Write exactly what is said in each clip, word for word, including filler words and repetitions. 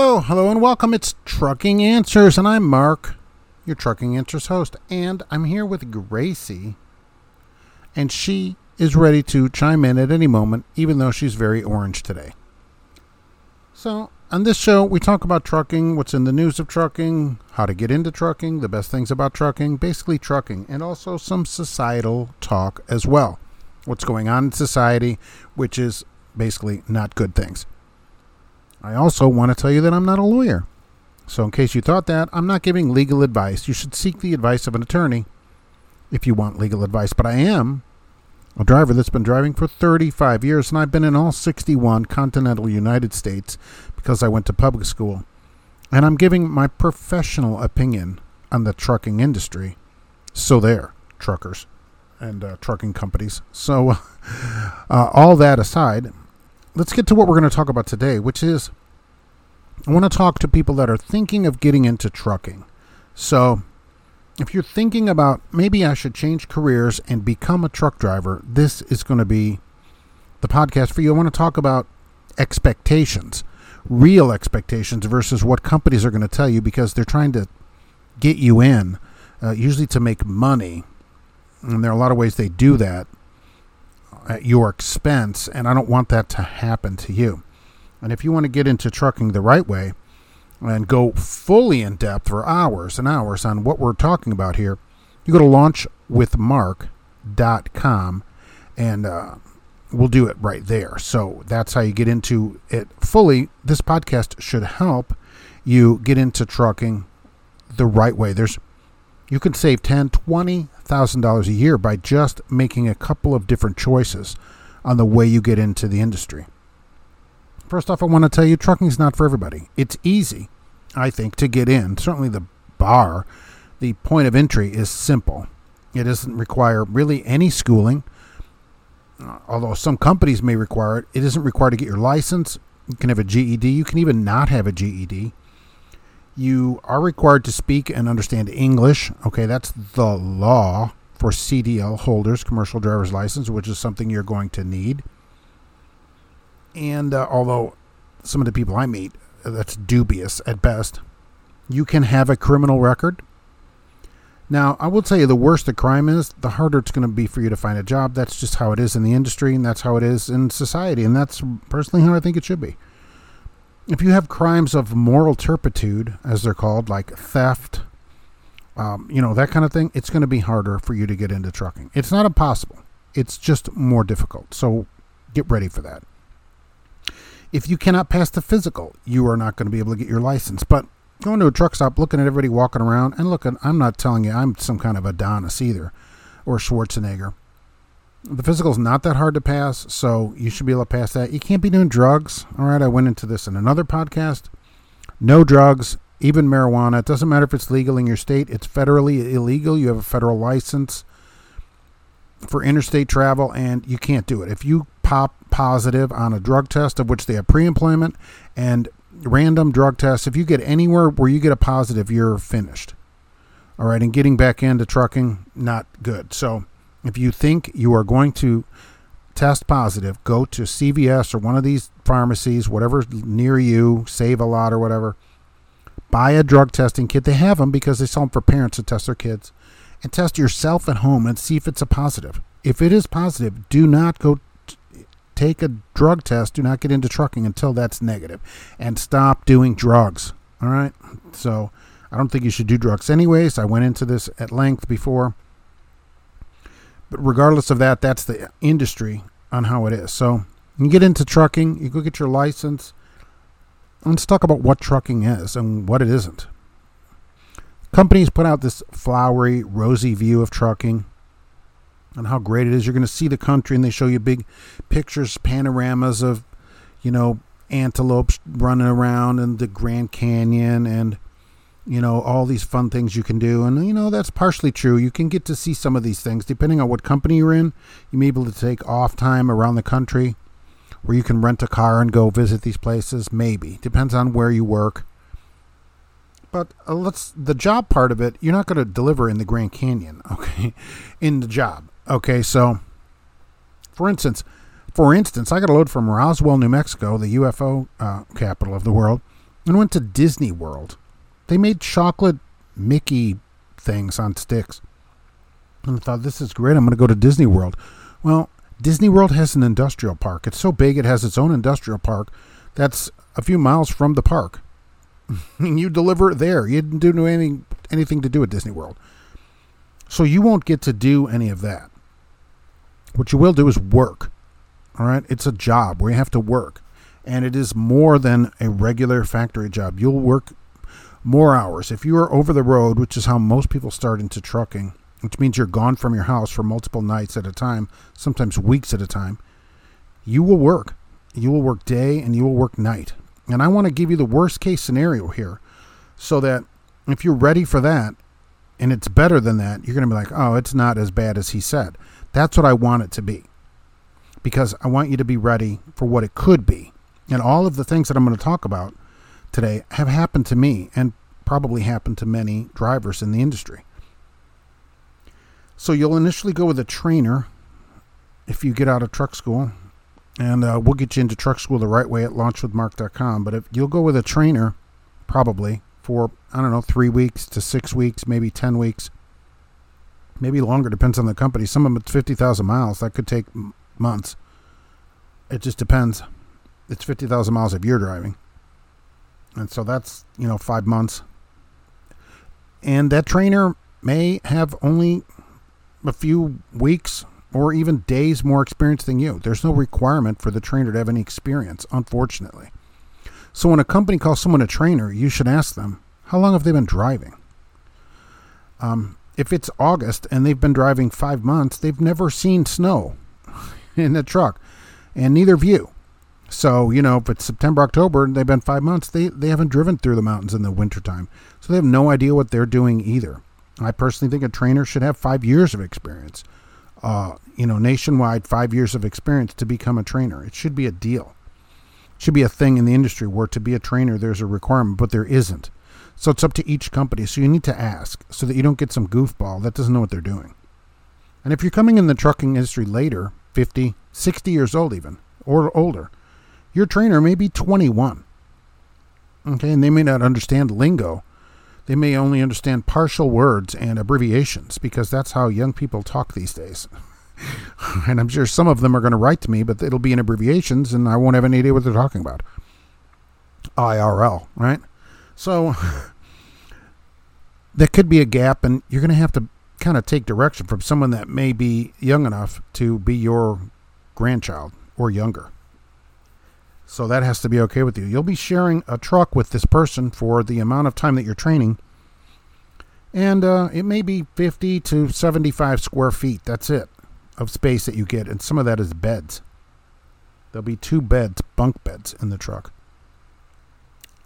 Hello, hello, and welcome. It's Trucking Answers, and I'm Mark, your Trucking Answers host. And I'm here with Gracie, and she is ready to chime in at any moment, even though she's very orange today. So, on this show, we talk about trucking, what's in the news of trucking, how to get into trucking, the best things about trucking, basically trucking, and also some societal talk as well. What's going on in society, which is basically not good things. I also want to tell you that I'm not a lawyer. So in case you thought that, I'm not giving legal advice. You should seek the advice of an attorney if you want legal advice. But I am a driver that's been driving for thirty-five years, and I've been in all sixty-one continental United States because I went to public school. And I'm giving my professional opinion on the trucking industry. So there, truckers and uh, trucking companies. So uh, all that aside, let's get to what we're going to talk about today, which is I want to talk to people that are thinking of getting into trucking. So if you're thinking about maybe I should change careers and become a truck driver, this is going to be the podcast for you. I want to talk about expectations, real expectations versus what companies are going to tell you because they're trying to get you in, uh, usually to make money. And there are a lot of ways they do that at your expense, and I don't want that to happen to you. And if you want to get into trucking the right way and go fully in depth for hours and hours on what we're talking about here, you go to launch with mark dot com and uh, we'll do it right there. So that's how you get into it fully. This podcast should help you get into trucking the right way. There's You can save ten thousand dollars, twenty thousand dollars a year by just making a couple of different choices on the way you get into the industry. First off, I want to tell you, trucking is not for everybody. It's easy, I think, to get in. Certainly the bar, the point of entry is simple. It doesn't require really any schooling, although some companies may require it. It isn't required to get your license. You can have a G E D. You can even not have a G E D. You are required to speak and understand English. Okay, that's the law for C D L holders, commercial driver's license, which is something you're going to need. And uh, although some of the people I meet, that's dubious at best, you can have a criminal record. Now, I will tell you, the worse the crime is, the harder it's going to be for you to find a job. That's just how it is in the industry, and that's how it is in society, and that's personally how I think it should be. If you have crimes of moral turpitude, as they're called, like theft, um, you know, that kind of thing, it's going to be harder for you to get into trucking. It's not impossible. It's just more difficult. So get ready for that. If you cannot pass the physical, you are not going to be able to get your license. But going to a truck stop, looking at everybody walking around, and looking, I'm not telling you I'm some kind of Adonis either, or Schwarzenegger. The physical is not that hard to pass, so you should be able to pass that. You can't be doing drugs. All right, I went into this in another podcast. No drugs, even marijuana. It doesn't matter if it's legal in your state. It's federally illegal. You have a federal license for interstate travel, and you can't do it. If you pop positive on a drug test, of which they have pre-employment and random drug tests, if you get anywhere where you get a positive, you're finished. All right, and getting back into trucking, not good. So if you think you are going to test positive, go to C V S or one of these pharmacies, whatever's near you, Save a Lot or whatever. Buy a drug testing kit. They have them because they sell them for parents to test their kids. And test yourself at home and see if it's a positive. If it is positive, do not go t- take a drug test. Do not get into trucking until that's negative. And stop doing drugs. All right? So I don't think you should do drugs anyways. I went into this at length before. But regardless of that, that's the industry on how it is. So you get into trucking, you go get your license. Let's talk about what trucking is and what it isn't. Companies put out this flowery, rosy view of trucking and how great it is. You're going to see the country, and they show you big pictures, panoramas of, you know, antelopes running around and the Grand Canyon and, you know, all these fun things you can do. And, you know, that's partially true. You can get to see some of these things. Depending on what company you're in, you may be able to take off time around the country where you can rent a car and go visit these places. Maybe. Depends on where you work. But uh, let's the job part of it, you're not going to deliver in the Grand Canyon, okay, in the job. Okay, so, for instance, for instance, I got a load from Roswell, New Mexico, the U F O uh, capital of the world. and went to Disney World. They made chocolate Mickey things on sticks. And I thought, this is great. I'm going to go to Disney World. Well, Disney World has an industrial park. It's so big it has its own industrial park that's a few miles from the park. You deliver it there. You didn't do anything, anything to do at Disney World. So you won't get to do any of that. What you will do is work. All right? It's a job where you have to work. And it is more than a regular factory job. You'll work more hours. If you are over the road, which is how most people start into trucking, which means you're gone from your house for multiple nights at a time, sometimes weeks at a time, you will work. You will work day and you will work night. And I want to give you the worst case scenario here so that if you're ready for that and it's better than that, you're going to be like, oh, it's not as bad as he said. That's what I want it to be, because I want you to be ready for what it could be. And all of the things that I'm going to talk about today have happened to me and probably happened to many drivers in the industry. So you'll initially go with a trainer if you get out of truck school, and uh, we'll get you into truck school the right way at launch with mark dot com. But if you'll go with a trainer probably for, I don't know, three weeks to six weeks, maybe ten weeks, maybe longer, depends on the company. Some of them it's fifty thousand miles. That could take months. It just depends. It's fifty thousand miles if you're driving. And so that's, you know, five months. And that trainer may have only a few weeks or even days more experience than you. There's no requirement for the trainer to have any experience, unfortunately. So when a company calls someone a trainer, you should ask them, how long have they been driving? Um, if it's August and they've been driving five months, they've never seen snow in a truck, and neither of you. So, you know, if it's September, October, and they've been five months, they, they haven't driven through the mountains in the wintertime. So they have no idea what they're doing either. I personally think a trainer should have five years of experience, uh, you know, nationwide, five years of experience to become a trainer. It should be a deal. It should be a thing in the industry where to be a trainer, there's a requirement, but there isn't. So it's up to each company. So you need to ask so that you don't get some goofball that doesn't know what they're doing. And if you're coming in the trucking industry later, fifty, sixty years old even, or older, your trainer may be twenty-one. Okay, and they may not understand lingo. They may only understand partial words and abbreviations, because that's how young people talk these days. And I'm sure some of them are going to write to me, but it'll be in abbreviations and I won't have any idea what they're talking about. I R L, right? So there could be a gap, and you're going to have to kind of take direction from someone that may be young enough to be your grandchild or younger. So that has to be okay with you. You'll be sharing a truck with this person for the amount of time that you're training. And uh, it may be fifty to seventy-five square feet. That's it, of space that you get. And some of that is beds. There'll be two beds, bunk beds in the truck.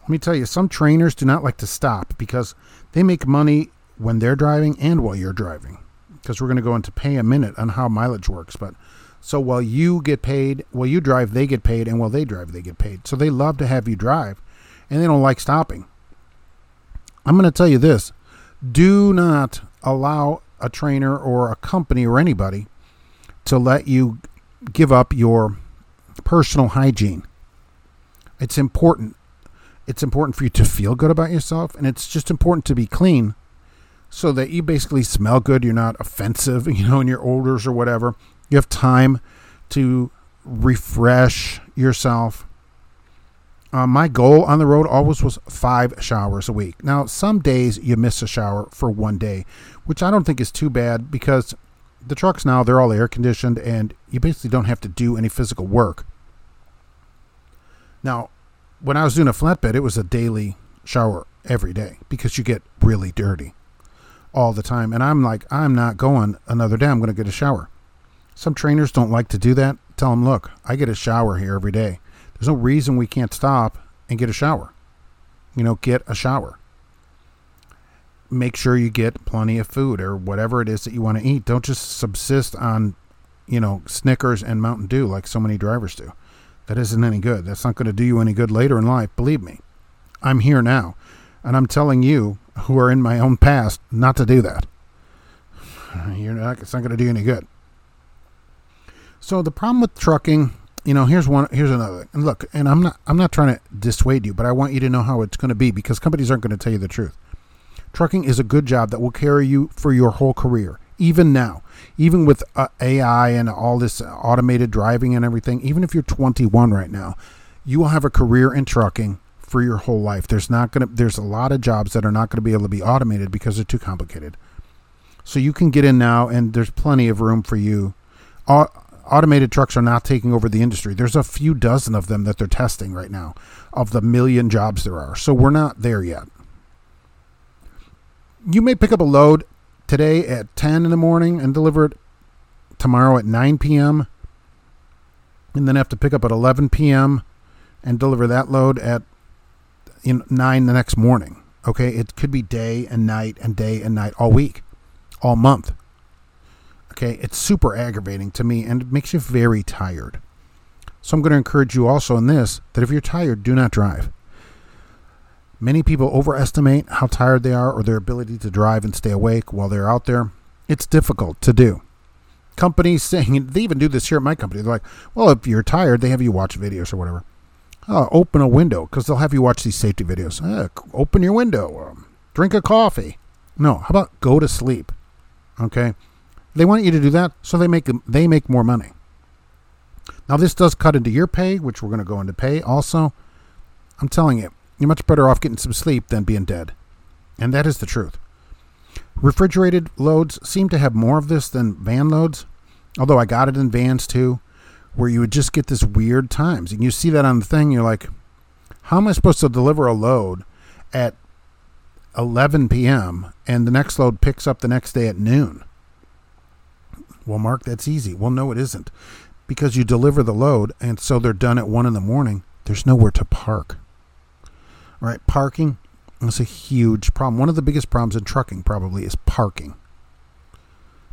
Let me tell you, some trainers do not like to stop because they make money when they're driving and while you're driving. Because we're going to go into pay a minute on how mileage works. But so while you get paid, while you drive, they get paid, and while they drive, they get paid. So they love to have you drive, and they don't like stopping. I'm going to tell you this. Do not allow a trainer or a company or anybody to let you give up your personal hygiene. It's important. It's important for you to feel good about yourself, and it's just important to be clean so that you basically smell good, you're not offensive, you know, in your odors or whatever. You have time to refresh yourself. Uh, my goal on the road always was five showers a week. Now, some days you miss a shower for one day, which I don't think is too bad because the trucks now, they're all air conditioned and you basically don't have to do any physical work. Now, when I was doing a flatbed, it was a daily shower every day because you get really dirty all the time. And I'm like, I'm not going another day. I'm going to get a shower. Some trainers don't like to do that. Tell them, look, I get a shower here every day. There's no reason we can't stop and get a shower. You know, get a shower. Make sure you get plenty of food or whatever it is that you want to eat. Don't just subsist on, you know, Snickers and Mountain Dew like so many drivers do. That isn't any good. That's not going to do you any good later in life. Believe me, I'm here now. And I'm telling you who are in my own past not to do that. You're not, it's not going to do you any good. So the problem with trucking you know, here's one, here's another. And look, and I'm not, I'm not trying to dissuade you, but I want you to know how it's going to be, because companies aren't going to tell you the truth. Trucking is a good job that will carry you for your whole career. Even now, even with uh, A I and all this automated driving and everything, even if you're twenty-one right now, you will have a career in trucking for your whole life. There's not going to, there's a lot of jobs that are not going to be able to be automated because they're too complicated. So you can get in now, and there's plenty of room for you. Au- automated trucks are not taking over the industry. There's a few dozen of them that they're testing right now of the million jobs there are. So we're not there yet. You may pick up a load today at ten in the morning and deliver it tomorrow at nine p.m. and then have to pick up at eleven p.m. and deliver that load at you know, nine the next morning. Okay, it could be day and night and day and night all week, all month. Okay, it's super aggravating to me, and it makes you very tired. So I'm going to encourage you also in this, that if you're tired, do not drive. Many people overestimate how tired they are or their ability to drive and stay awake while they're out there. It's difficult to do. Companies saying, they even do this here at my company. They're like, well, if you're tired, they have you watch videos or whatever. Oh, open a window, because they'll have you watch these safety videos. Uh, open your window. Or drink a coffee. No, how about go to sleep? Okay. They want you to do that, so they make they make more money. Now, this does cut into your pay, which we're going to go into pay also. I'm telling you, you're much better off getting some sleep than being dead. And that is the truth. Refrigerated loads seem to have more of this than van loads. Although I got it in vans too, where you would just get this weird times. And you see that on the thing, you're like, how am I supposed to deliver a load at eleven p.m. and the next load picks up the next day at noon? Well, Mark, that's easy. Well, no, it isn't. Because you deliver the load, and so they're done at one in the morning. There's nowhere to park. All right, parking is a huge problem. One of the biggest problems in trucking probably is parking.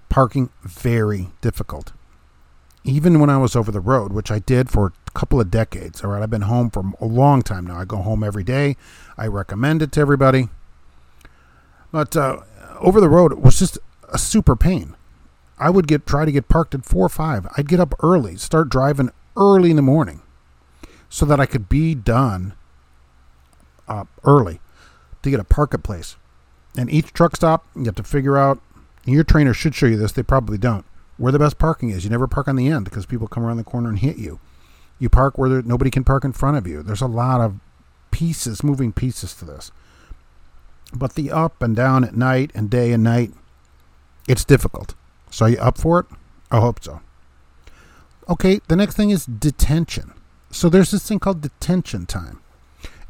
Parking, very difficult. Even when I was over the road, which I did for a couple of decades. All right, I've been home for a long time now. I go home every day. I recommend it to everybody. But uh, over the road, it was just a super pain. I would get try to get parked at four or five. I'd get up early, start driving early in the morning so that I could be done Uh, early to get a parking place. And each truck stop, you have to figure out, and your trainer should show you this, they probably don't, where the best parking is. You never park on the end because people come around the corner and hit you. You park where nobody can park in front of you. There's a lot of pieces, moving pieces to this. But the up and down at night and day and night, it's difficult. So are you up for it? I hope so. Okay, the next thing is detention. So there's this thing called detention time.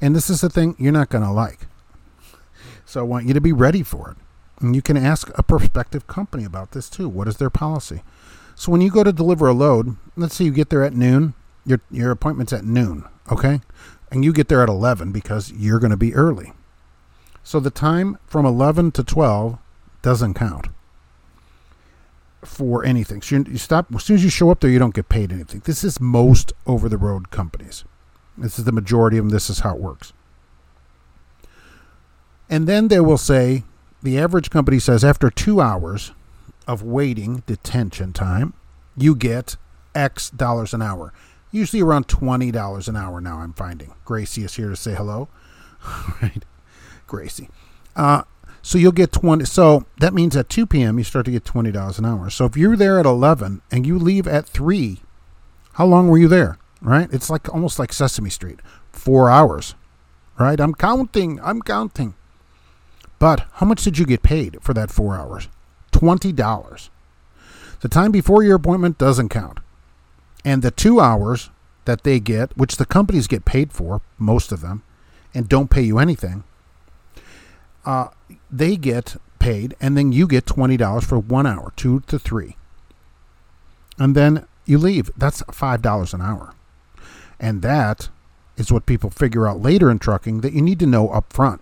And this is the thing you're not going to like. So I want you to be ready for it. And you can ask a prospective company about this too. What is their policy? So when you go to deliver a load, let's say you get there at noon. Your your appointment's at noon, okay? And you get there at eleven because you're going to be early. So the time from eleven to twelve doesn't count for anything. So you stop, as soon as you show up there, you don't get paid anything. This is most over-the-road companies. This is the majority of them. This is how it works. And then they will say, the average company says, after two hours of waiting detention time, you get X dollars an hour. Usually around twenty dollars an hour now, I'm finding. Gracie is here to say hello. All right, Gracie. Uh, so you'll get twenty. So that means at two p.m. you start to get twenty dollars an hour. So if you're there at eleven and you leave at three, how long were you there? Right? It's like almost like Sesame Street. Four hours. Right? I'm counting. I'm counting. But how much did you get paid for that four hours? twenty dollars. The time before your appointment doesn't count. And the two hours that they get, which the companies get paid for, most of them, and don't pay you anything, uh, they get paid, and then you get twenty dollars for one hour, two to three. And then you leave. That's five dollars an hour. And that is what people figure out later in trucking, that you need to know up front,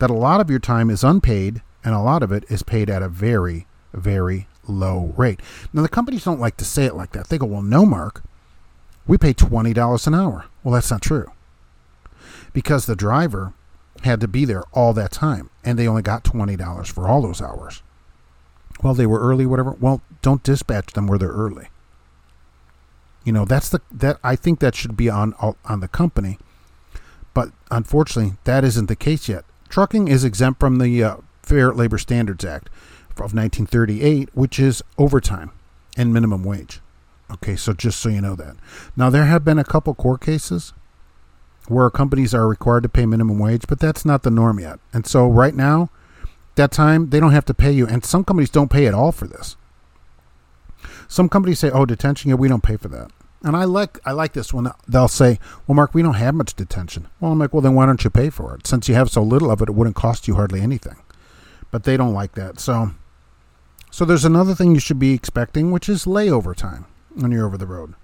that a lot of your time is unpaid and a lot of it is paid at a very, very low rate. Now, the companies don't like to say it like that. They go, well, no, Mark, we pay twenty dollars an hour. Well, that's not true, because the driver had to be there all that time and they only got twenty dollars for all those hours. Well, they were early, whatever. Well, don't dispatch them where they're early. You know, that's the that I think that should be on on the company, but unfortunately, that isn't the case yet. Trucking is exempt from the uh, Fair Labor Standards Act of nineteen thirty-eight, which is overtime and minimum wage. Okay, so just so you know that. Now, there have been a couple court cases where companies are required to pay minimum wage, but that's not the norm yet. And so right now, that time, they don't have to pay you. And some companies don't pay at all for this. Some companies say, oh, detention, yeah, we don't pay for that. And I like I like this when they'll say, well, Mark, we don't have much detention. Well, I'm like, well, then why don't you pay for it? Since you have so little of it, it wouldn't cost you hardly anything. But they don't like that. So, so there's another thing you should be expecting, which is layover time when you're over the road.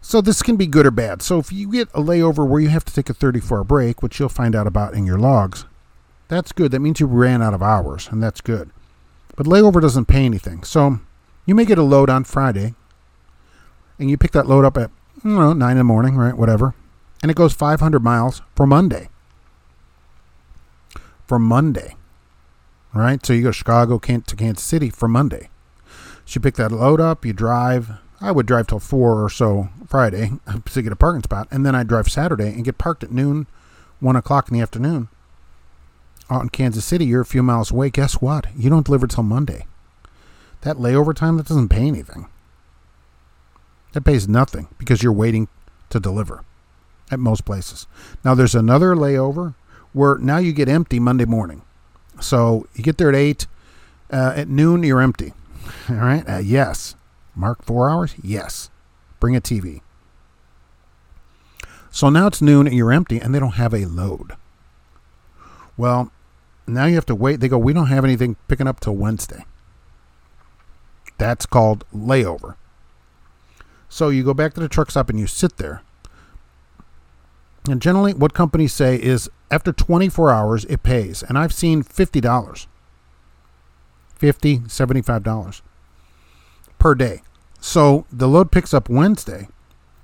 So this can be good or bad. So if you get a layover where you have to take a thirty-four hour break, which you'll find out about in your logs, that's good. That means you ran out of hours, and that's good. But layover doesn't pay anything. So you may get a load on Friday, and you pick that load up at, you know, nine in the morning, right, whatever, and it goes five hundred miles for Monday. For Monday, right? So you go to Chicago to Kansas City for Monday. So you pick that load up, you drive. I would drive till four or so Friday to get a parking spot, and then I'd drive Saturday and get parked at noon, one o'clock in the afternoon. Out in Kansas City, you're a few miles away. Guess what? You don't deliver till Monday. That layover time, that doesn't pay anything. That pays nothing because you're waiting to deliver at most places. Now, there's another layover where now you get empty Monday morning. So you get there at eight. Uh, at noon, you're empty. All right? Uh, yes. Mark four hours? Yes. Bring a T V. So now it's noon and you're empty and they don't have a load. Well, now you have to wait. They go, we don't have anything picking up till Wednesday. That's called layover. So you go back to the truck stop and you sit there. And generally what companies say is after twenty-four hours, it pays. And I've seen fifty dollars, fifty dollars, seventy-five dollars per day. So the load picks up Wednesday.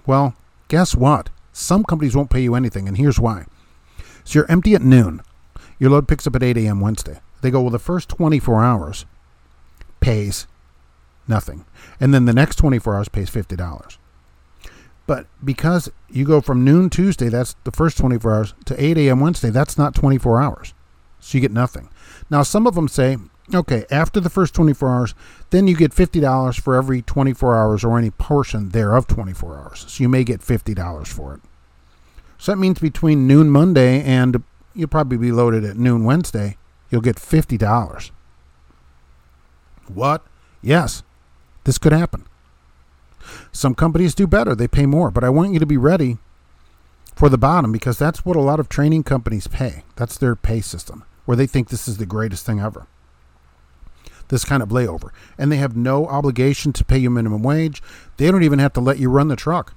Well, guess what? Some companies won't pay you anything. And here's why. So you're empty at noon. Your load picks up at eight a.m. Wednesday. They go, well, the first twenty-four hours pays nothing. And then the next twenty-four hours pays fifty dollars. But because you go from noon Tuesday, that's the first twenty-four hours, to eight a.m. Wednesday, that's not twenty-four hours. So you get nothing. Now, some of them say, okay, after the first twenty-four hours, then you get fifty dollars for every twenty-four hours or any portion thereof twenty-four hours. So you may get fifty dollars for it. So that means between noon Monday and you'll probably be loaded at noon Wednesday, you'll get fifty dollars. What? Yes, this could happen. Some companies do better. They pay more. But I want you to be ready for the bottom because that's what a lot of training companies pay. That's their pay system where they think this is the greatest thing ever, this kind of layover. And they have no obligation to pay you minimum wage. They don't even have to let you run the truck.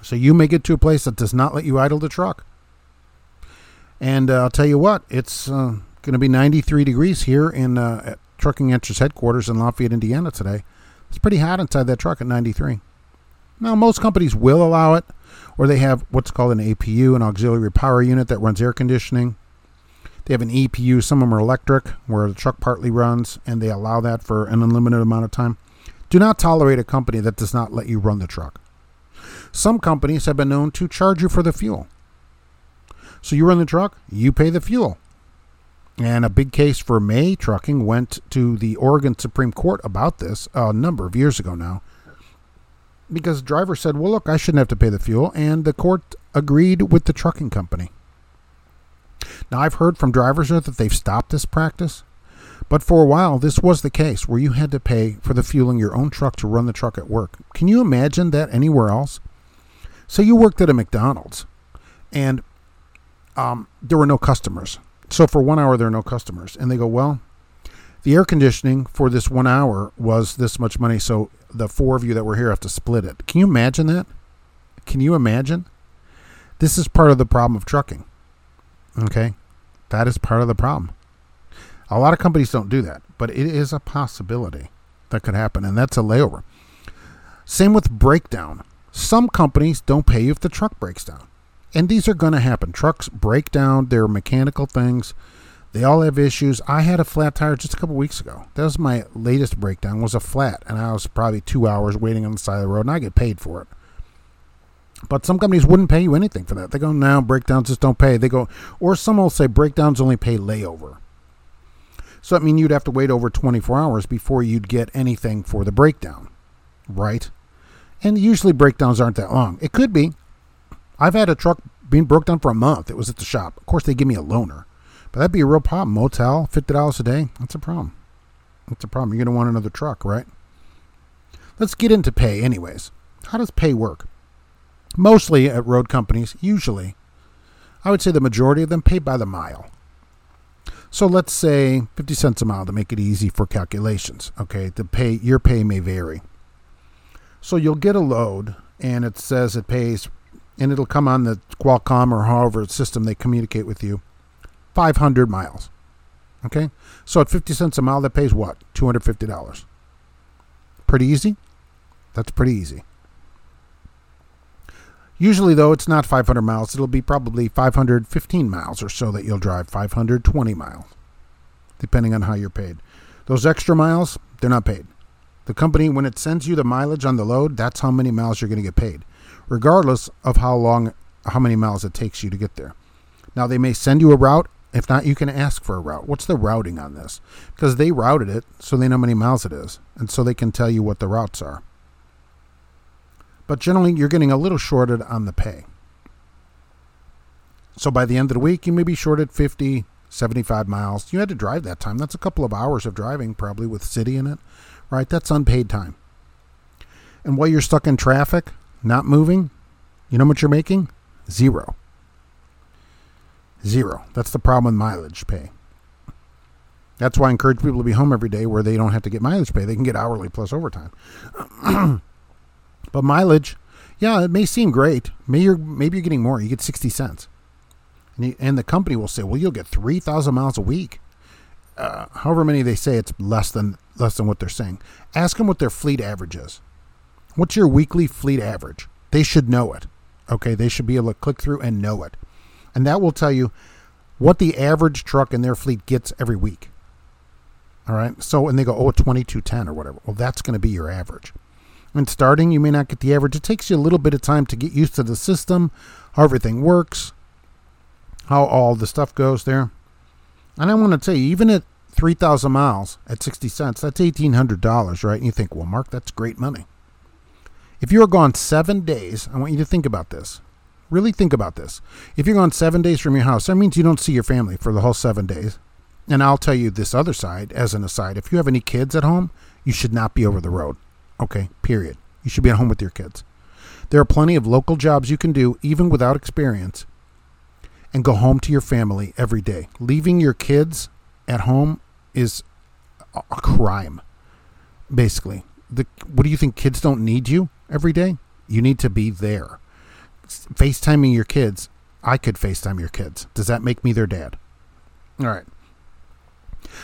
So you may get to a place that does not let you idle the truck. And uh, I'll tell you what, it's uh, going to be ninety-three degrees here in uh, at Trucking Answers headquarters in Lafayette, Indiana today. It's pretty hot inside that truck at ninety-three. Now, most companies will allow it, or they have what's called an A P U, an auxiliary power unit that runs air conditioning. They have an E P U, some of them are electric, where the truck partly runs, and they allow that for an unlimited amount of time. Do not tolerate a company that does not let you run the truck. Some companies have been known to charge you for the fuel. So you run the truck, you pay the fuel. And a big case for May Trucking went to the Oregon Supreme Court about this a number of years ago now. Because the driver said, well, look, I shouldn't have to pay the fuel. And the court agreed with the trucking company. Now, I've heard from drivers that they've stopped this practice. But for a while, this was the case where you had to pay for the fuel in your own truck to run the truck at work. Can you imagine that anywhere else? So you worked at a McDonald's. And Um, there were no customers. So for one hour, there are no customers. And they go, well, the air conditioning for this one hour was this much money. So the four of you that were here have to split it. Can you imagine that? Can you imagine? This is part of the problem of trucking. Okay. That is part of the problem. A lot of companies don't do that, but it is a possibility that could happen. And that's a layover. Same with breakdown. Some companies don't pay you if the truck breaks down. And these are going to happen. Trucks break down, their mechanical things. They all have issues. I had a flat tire just a couple weeks ago. That was my latest breakdown, was a flat, and I was probably two hours waiting on the side of the road, and I get paid for it. But some companies wouldn't pay you anything for that. They go, no, breakdowns just don't pay. They go, or some will say breakdowns only pay layover. So that means you'd have to wait over twenty-four hours before you'd get anything for the breakdown, right? And usually breakdowns aren't that long. It could be. I've had a truck being broke down for a month. It was at the shop. Of course, they give me a loaner. But that'd be a real problem. Motel, fifty dollars a day. That's a problem. That's a problem. You're going to want another truck, right? Let's get into pay anyways. How does pay work? Mostly at road companies, usually, I would say the majority of them pay by the mile. So let's say fifty cents a mile to make it easy for calculations. Okay, the pay, your pay may vary. So you'll get a load, and it says it pays, and it'll come on the Qualcomm or however system they communicate with you, five hundred miles. Okay, so at fifty cents a mile, that pays what? two hundred fifty dollars. Pretty easy? That's pretty easy. Usually, though, it's not five hundred miles. It'll be probably five hundred fifteen miles or so that you'll drive, five hundred twenty miles, depending on how you're paid. Those extra miles, they're not paid. The company, when it sends you the mileage on the load, that's how many miles you're going to get paid, regardless of how long, how many miles it takes you to get there. Now, they may send you a route. If not, you can ask for a route. What's the routing on this? Because they routed it, so they know how many miles it is, and so they can tell you what the routes are. But generally, you're getting a little shorted on the pay. So by the end of the week, you may be shorted fifty, seventy-five miles. You had to drive that time. That's a couple of hours of driving, probably with city in it, right? That's unpaid time. And while you're stuck in traffic, not moving, you know what you're making? Zero. Zero. That's the problem with mileage pay. That's why I encourage people to be home every day where they don't have to get mileage pay. They can get hourly plus overtime. But mileage, yeah, it may seem great. Maybe you're, maybe you're getting more. You get sixty cents. And, you, and the company will say, well, you'll get three thousand miles a week. Uh, however many they say, it's less than less than what they're saying. Ask them what their fleet average is. What's your weekly fleet average? They should know it. Okay, they should be able to click through and know it. And that will tell you what the average truck in their fleet gets every week. All right, so, and they go, oh, twenty-two ten or whatever. Well, that's going to be your average. And starting, you may not get the average. It takes you a little bit of time to get used to the system, how everything works, how all the stuff goes there. And I want to tell you, even at three thousand miles at sixty cents, that's eighteen hundred dollars, right? And you think, well, Mark, that's great money. If you're gone seven days, I want you to think about this. Really think about this. If you're gone seven days from your house, that means you don't see your family for the whole seven days. And I'll tell you this other side, as an aside, if you have any kids at home, you should not be over the road. Okay, period. You should be at home with your kids. There are plenty of local jobs you can do, even without experience, and go home to your family every day. Leaving your kids at home is a crime, basically. The, what do you think? Kids don't need you every day? You need to be there. FaceTiming your kids. I could FaceTime your kids. Does that make me their dad? All right.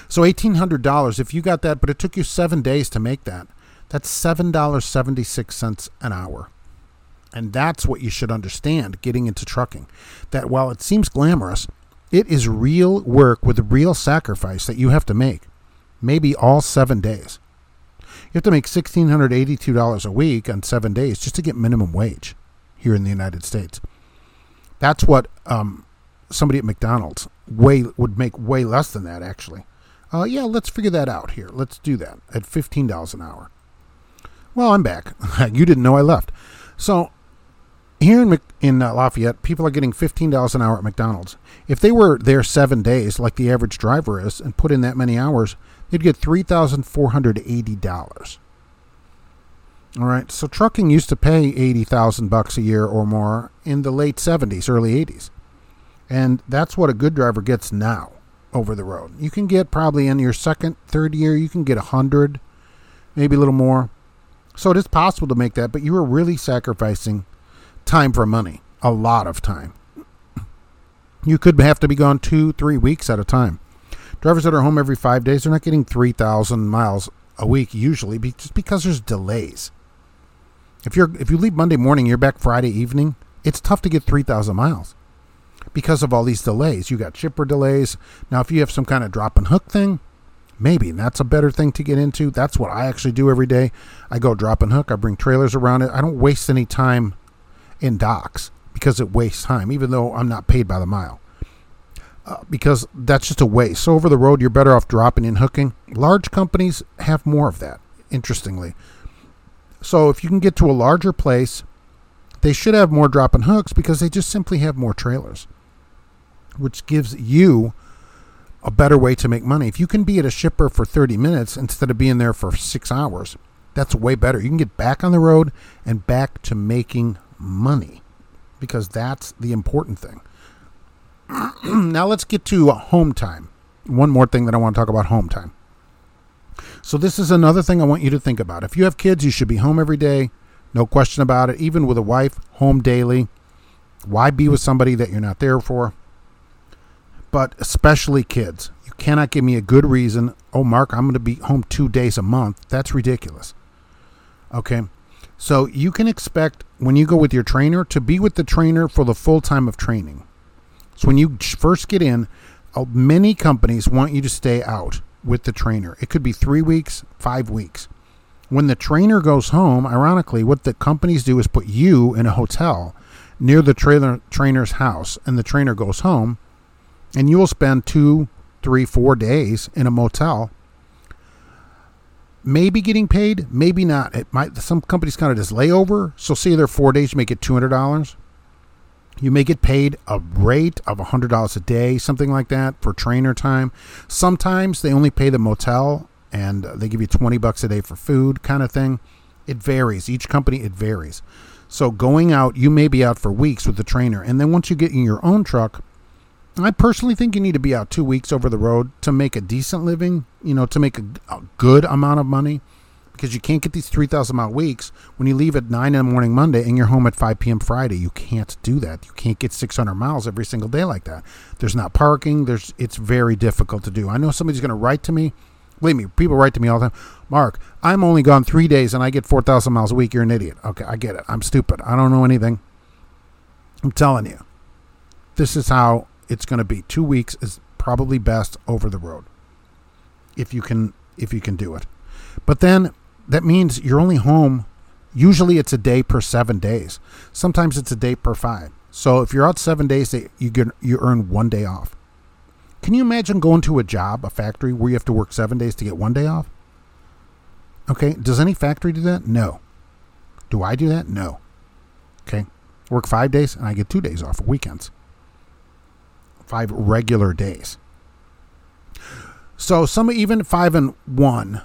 So eighteen hundred dollars, if you got that, but it took you seven days to make that, that's seven dollars and seventy-six cents an hour. And that's what you should understand getting into trucking. That while it seems glamorous, it is real work with real sacrifice that you have to make. Maybe all seven days. You have to make one thousand six hundred eighty-two dollars a week on seven days just to get minimum wage here in the United States. That's what um, somebody at McDonald's way would make way less than that, actually. Uh, yeah, let's figure that out here. Let's do that at fifteen dollars an hour. Well, I'm back. You didn't know I left. So here in in uh, Lafayette, people are getting fifteen dollars an hour at McDonald's. If they were there seven days, like the average driver is, and put in that many hours, they'd get three thousand four hundred eighty dollars. All right. So trucking used to pay eighty thousand dollars a year or more in the late seventies, early eighties. And that's what a good driver gets now over the road. You can get probably in your second, third year, you can get one hundred, maybe a little more. So it is possible to make that, but you are really sacrificing time for money, a lot of time. You could have to be gone two, three weeks at a time. Drivers that are home every five days, they're not getting three thousand miles a week usually, just because there's delays. If you're if you leave Monday morning, you're back Friday evening, it's tough to get three thousand miles. because of all these delays. You got shipper delays. Now, if you have some kind of drop and hook thing, maybe that's a better thing to get into. That's what I actually do every day. I go drop and hook. I bring trailers around it. I don't waste any time in docks because it wastes time, even though I'm not paid by the mile. Uh, because that's just a waste. So over the road, you're better off dropping and hooking. Large companies have more of that, interestingly. So if you can get to a larger place, they should have more drop and hooks because they just simply have more trailers, which gives you a better way to make money. If you can be at a shipper for thirty minutes instead of being there for six hours, that's way better. You can get back on the road and back to making money because that's the important thing. Now let's get to home time. One more thing that I want to talk about, home time. So this is another thing I want you to think about. If you have kids, you should be home every day. No question about it. Even with a wife, home daily. Why be with somebody that you're not there for? But especially kids. You cannot give me a good reason. Oh, Mark, I'm going to be home two days a month. That's ridiculous. Okay. So you can expect when you go with your trainer to be with the trainer for the full time of training. So when you first get in, many companies want you to stay out with the trainer. It could be three weeks, five weeks. When the trainer goes home, ironically, what the companies do is put you in a hotel near the trailer, trainer's house, and the trainer goes home, and you will spend two, three, four days in a motel, maybe getting paid, maybe not. It might. Some companies count it as layover. So say they're four days, you may get two hundred dollars. You may get paid a rate of one hundred dollars a day, something like that, for trainer time. Sometimes they only pay the motel and they give you twenty bucks a day for food, kind of thing. It varies. Each company, it varies. So going out, you may be out for weeks with the trainer. And then once you get in your own truck, I personally think you need to be out two weeks over the road to make a decent living, you know, to make a, a good amount of money, because you can't get these three thousand mile weeks when you leave at nine in the morning Monday and you're home at five p.m. Friday. You can't do that. You can't get six hundred miles every single day like that. There's not parking. There's It's very difficult to do. I know somebody's going to write to me. Believe me, people write to me all the time. Mark, I'm only gone three days and I get four thousand miles a week. You're an idiot. Okay, I get it. I'm stupid. I don't know anything. I'm telling you, this is how it's going to be. Two weeks is probably best over the road if you can if you can do it. But then that means you're only home. Usually it's a day per seven days. Sometimes it's a day per five. So if you're out seven days, you get, you earn one day off. Can you imagine going to a job, a factory, where you have to work seven days to get one day off? Okay. Does any factory do that? No. Do I do that? No. Okay. Work five days and I get two days off, weekends. Five regular days. So some even five and one.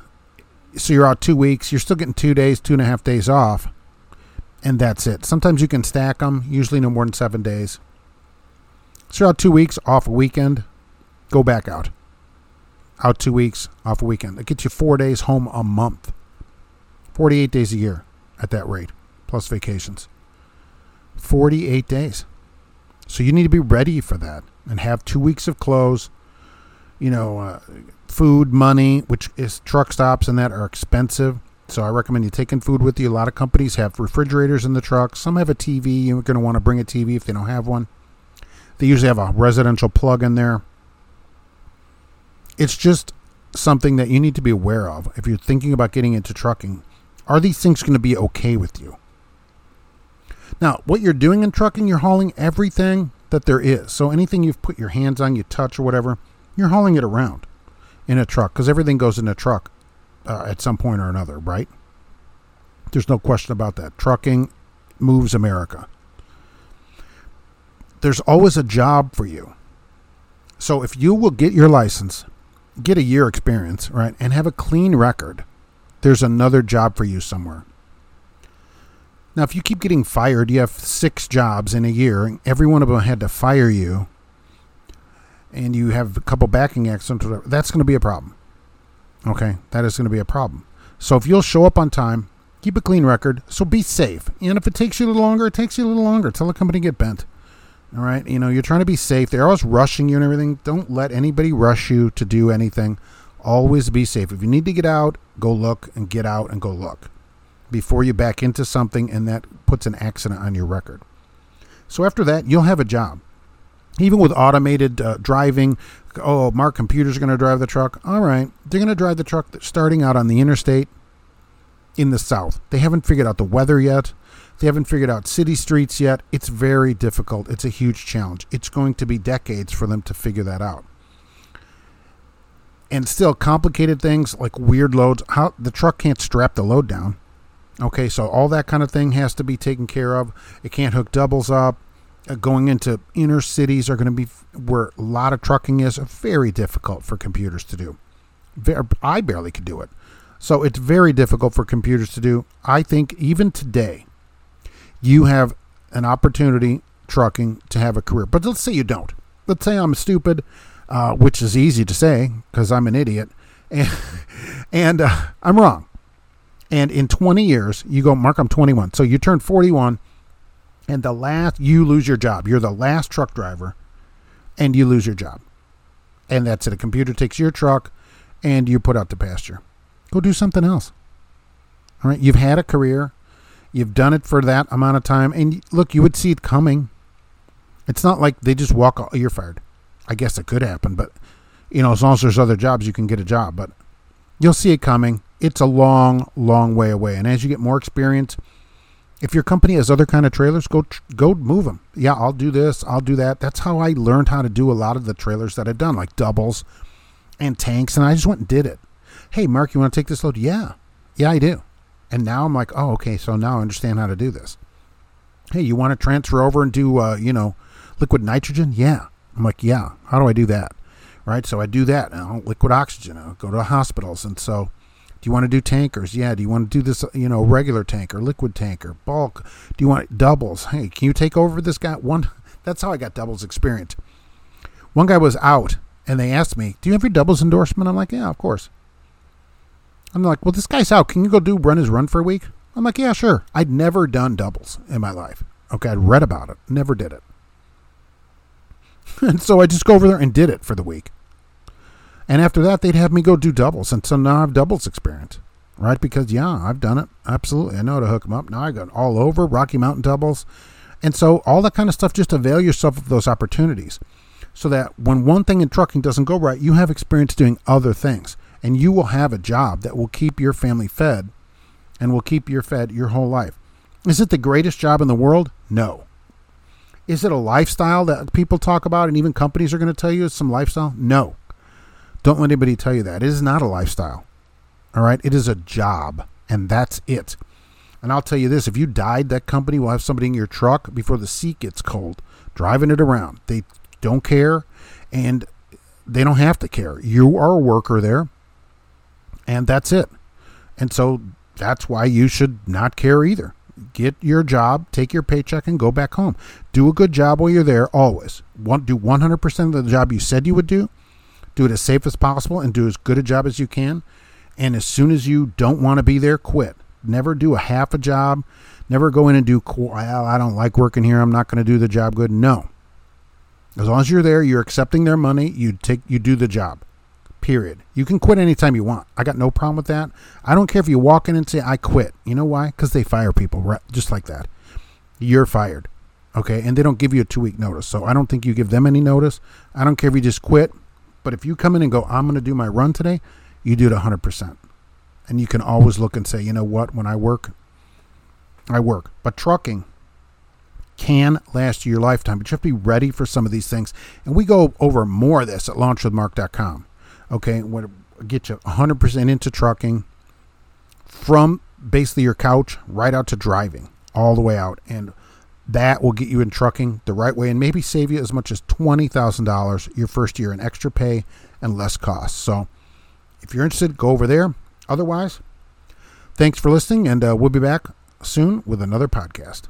So you're out two weeks, you're still getting two days, two and a half days off, and that's it. Sometimes you can stack them, usually no more than seven days. So you're out two weeks, off a weekend, go back out. Out two weeks, off a weekend. It gets you four days home a month. forty-eight days a year at that rate, plus vacations. forty-eight days. So you need to be ready for that and have two weeks of clothes, you know, uh, food, money, which is truck stops and that are expensive. So I recommend you taking food with you. A lot of companies have refrigerators in the truck. Some have a T V. You're going to want to bring a T V if they don't have one. They usually have a residential plug in there. It's just something that you need to be aware of. If you're thinking about getting into trucking, are these things going to be okay with you? Now, what you're doing in trucking, you're hauling everything that there is. So anything you've put your hands on, you touch or whatever, you're hauling it around in a truck, because everything goes in a truck uh, at some point or another, right? There's no question about that. Trucking moves America. There's always a job for you. So if you will get your license, get a year experience, right, and have a clean record, there's another job for you somewhere. Now, if you keep getting fired, you have six jobs in a year, and every one of them had to fire you, and you have a couple backing accidents, that's going to be a problem. Okay, that is going to be a problem. So if you'll show up on time, keep a clean record, so be safe. And if it takes you a little longer, it takes you a little longer. Tell the company to get bent. All right, you know, you're trying to be safe. They're always rushing you and everything. Don't let anybody rush you to do anything. Always be safe. If you need to get out, go look and get out and go look before you back into something, and that puts an accident on your record. So after that, you'll have a job. even with automated uh, driving, oh, Mark, computers are going to drive the truck. All right. They're going to drive the truck starting out on the interstate in the south. They haven't figured out the weather yet. They haven't figured out city streets yet. It's very difficult. It's a huge challenge. It's going to be decades for them to figure that out. And still complicated things like weird loads. How the truck can't strap the load down. Okay, so all that kind of thing has to be taken care of. It can't hook doubles up. Uh, going into inner cities are going to be where a lot of trucking is very difficult for computers to do. I barely could do it. So it's very difficult for computers to do. I think even today, you have an opportunity, trucking, to have a career. But let's say you don't. Let's say I'm stupid, uh, which is easy to say because I'm an idiot, and, and uh, I'm wrong. And in twenty years, you go, Mark, I'm twenty-one. So you turn forty-one, and the last you lose your job. You're the last truck driver, and you lose your job. And that's it. A computer takes your truck, and you put out to pasture. Go do something else. All right, you've had a career. You've done it for that amount of time. And look, you would see it coming. It's not like they just walk, oh, you're fired. I guess it could happen. But, you know, as long as there's other jobs, you can get a job. But you'll see it coming. It's a long, long way away. And as you get more experience, if your company has other kind of trailers, go go move them. Yeah, I'll do this. I'll do that. That's how I learned how to do a lot of the trailers that I've done, like doubles and tanks. And I just went and did it. Hey, Mark, you want to take this load? Yeah. Yeah, I do. And now I'm like, oh, okay, so now I understand how to do this. Hey, you want to transfer over and do, uh, you know, liquid nitrogen? Yeah. I'm like, yeah, how do I do that? Right, so I do that. Now, liquid oxygen. I'll go to hospitals. And so do you want to do tankers? Yeah. Do you want to do this, you know, regular tanker, liquid tanker, bulk? Do you want doubles? Hey, can you take over this guy? One. That's how I got doubles experience. One guy was out, and they asked me, do you have your doubles endorsement? I'm like, yeah, of course. I'm like, well, this guy's out. Can you go do run his run for a week? I'm like, yeah, sure. I'd never done doubles in my life. Okay, I'd read about it. Never did it. And so I just go over there and did it for the week. And after that, they'd have me go do doubles. And so now I have doubles experience, right? Because, yeah, I've done it. Absolutely. I know how to hook them up. Now I got all over Rocky Mountain doubles. And so all that kind of stuff, just avail yourself of those opportunities so that when one thing in trucking doesn't go right, you have experience doing other things. And you will have a job that will keep your family fed and will keep you fed your whole life. Is it the greatest job in the world? No. Is it a lifestyle that people talk about and even companies are going to tell you it's some lifestyle? No. Don't let anybody tell you that. It is not a lifestyle. All right? It is a job, and that's it. And I'll tell you this. If you died, that company will have somebody in your truck before the seat gets cold, driving it around. They don't care, and they don't have to care. You are a worker there. And that's it. And so that's why you should not care either. Get your job, take your paycheck, and go back home. Do a good job while you're there, always. Do one hundred percent of the job you said you would do. Do it as safe as possible and do as good a job as you can. And as soon as you don't want to be there, quit. Never do a half a job. Never go in and do, well, I don't like working here. I'm not going to do the job good. No. As long as you're there, you're accepting their money. You take, you do the job. Period. You can quit anytime you want. I got no problem with that. I don't care if you walk in and say, I quit. You know why? Because they fire people right, just like that. You're fired. Okay. And they don't give you a two week notice. So I don't think you give them any notice. I don't care if you just quit. But if you come in and go, I'm going to do my run today, you do it one hundred percent. And you can always look and say, you know what? When I work, I work. But trucking can last your lifetime. But you have to be ready for some of these things. And we go over more of this at launch with mark dot com. Okay, what get you one hundred percent into trucking from basically your couch right out to driving all the way out. And that will get you in trucking the right way and maybe save you as much as twenty thousand dollars your first year in extra pay and less costs. So if you're interested, go over there. Otherwise, thanks for listening, and uh, we'll be back soon with another podcast.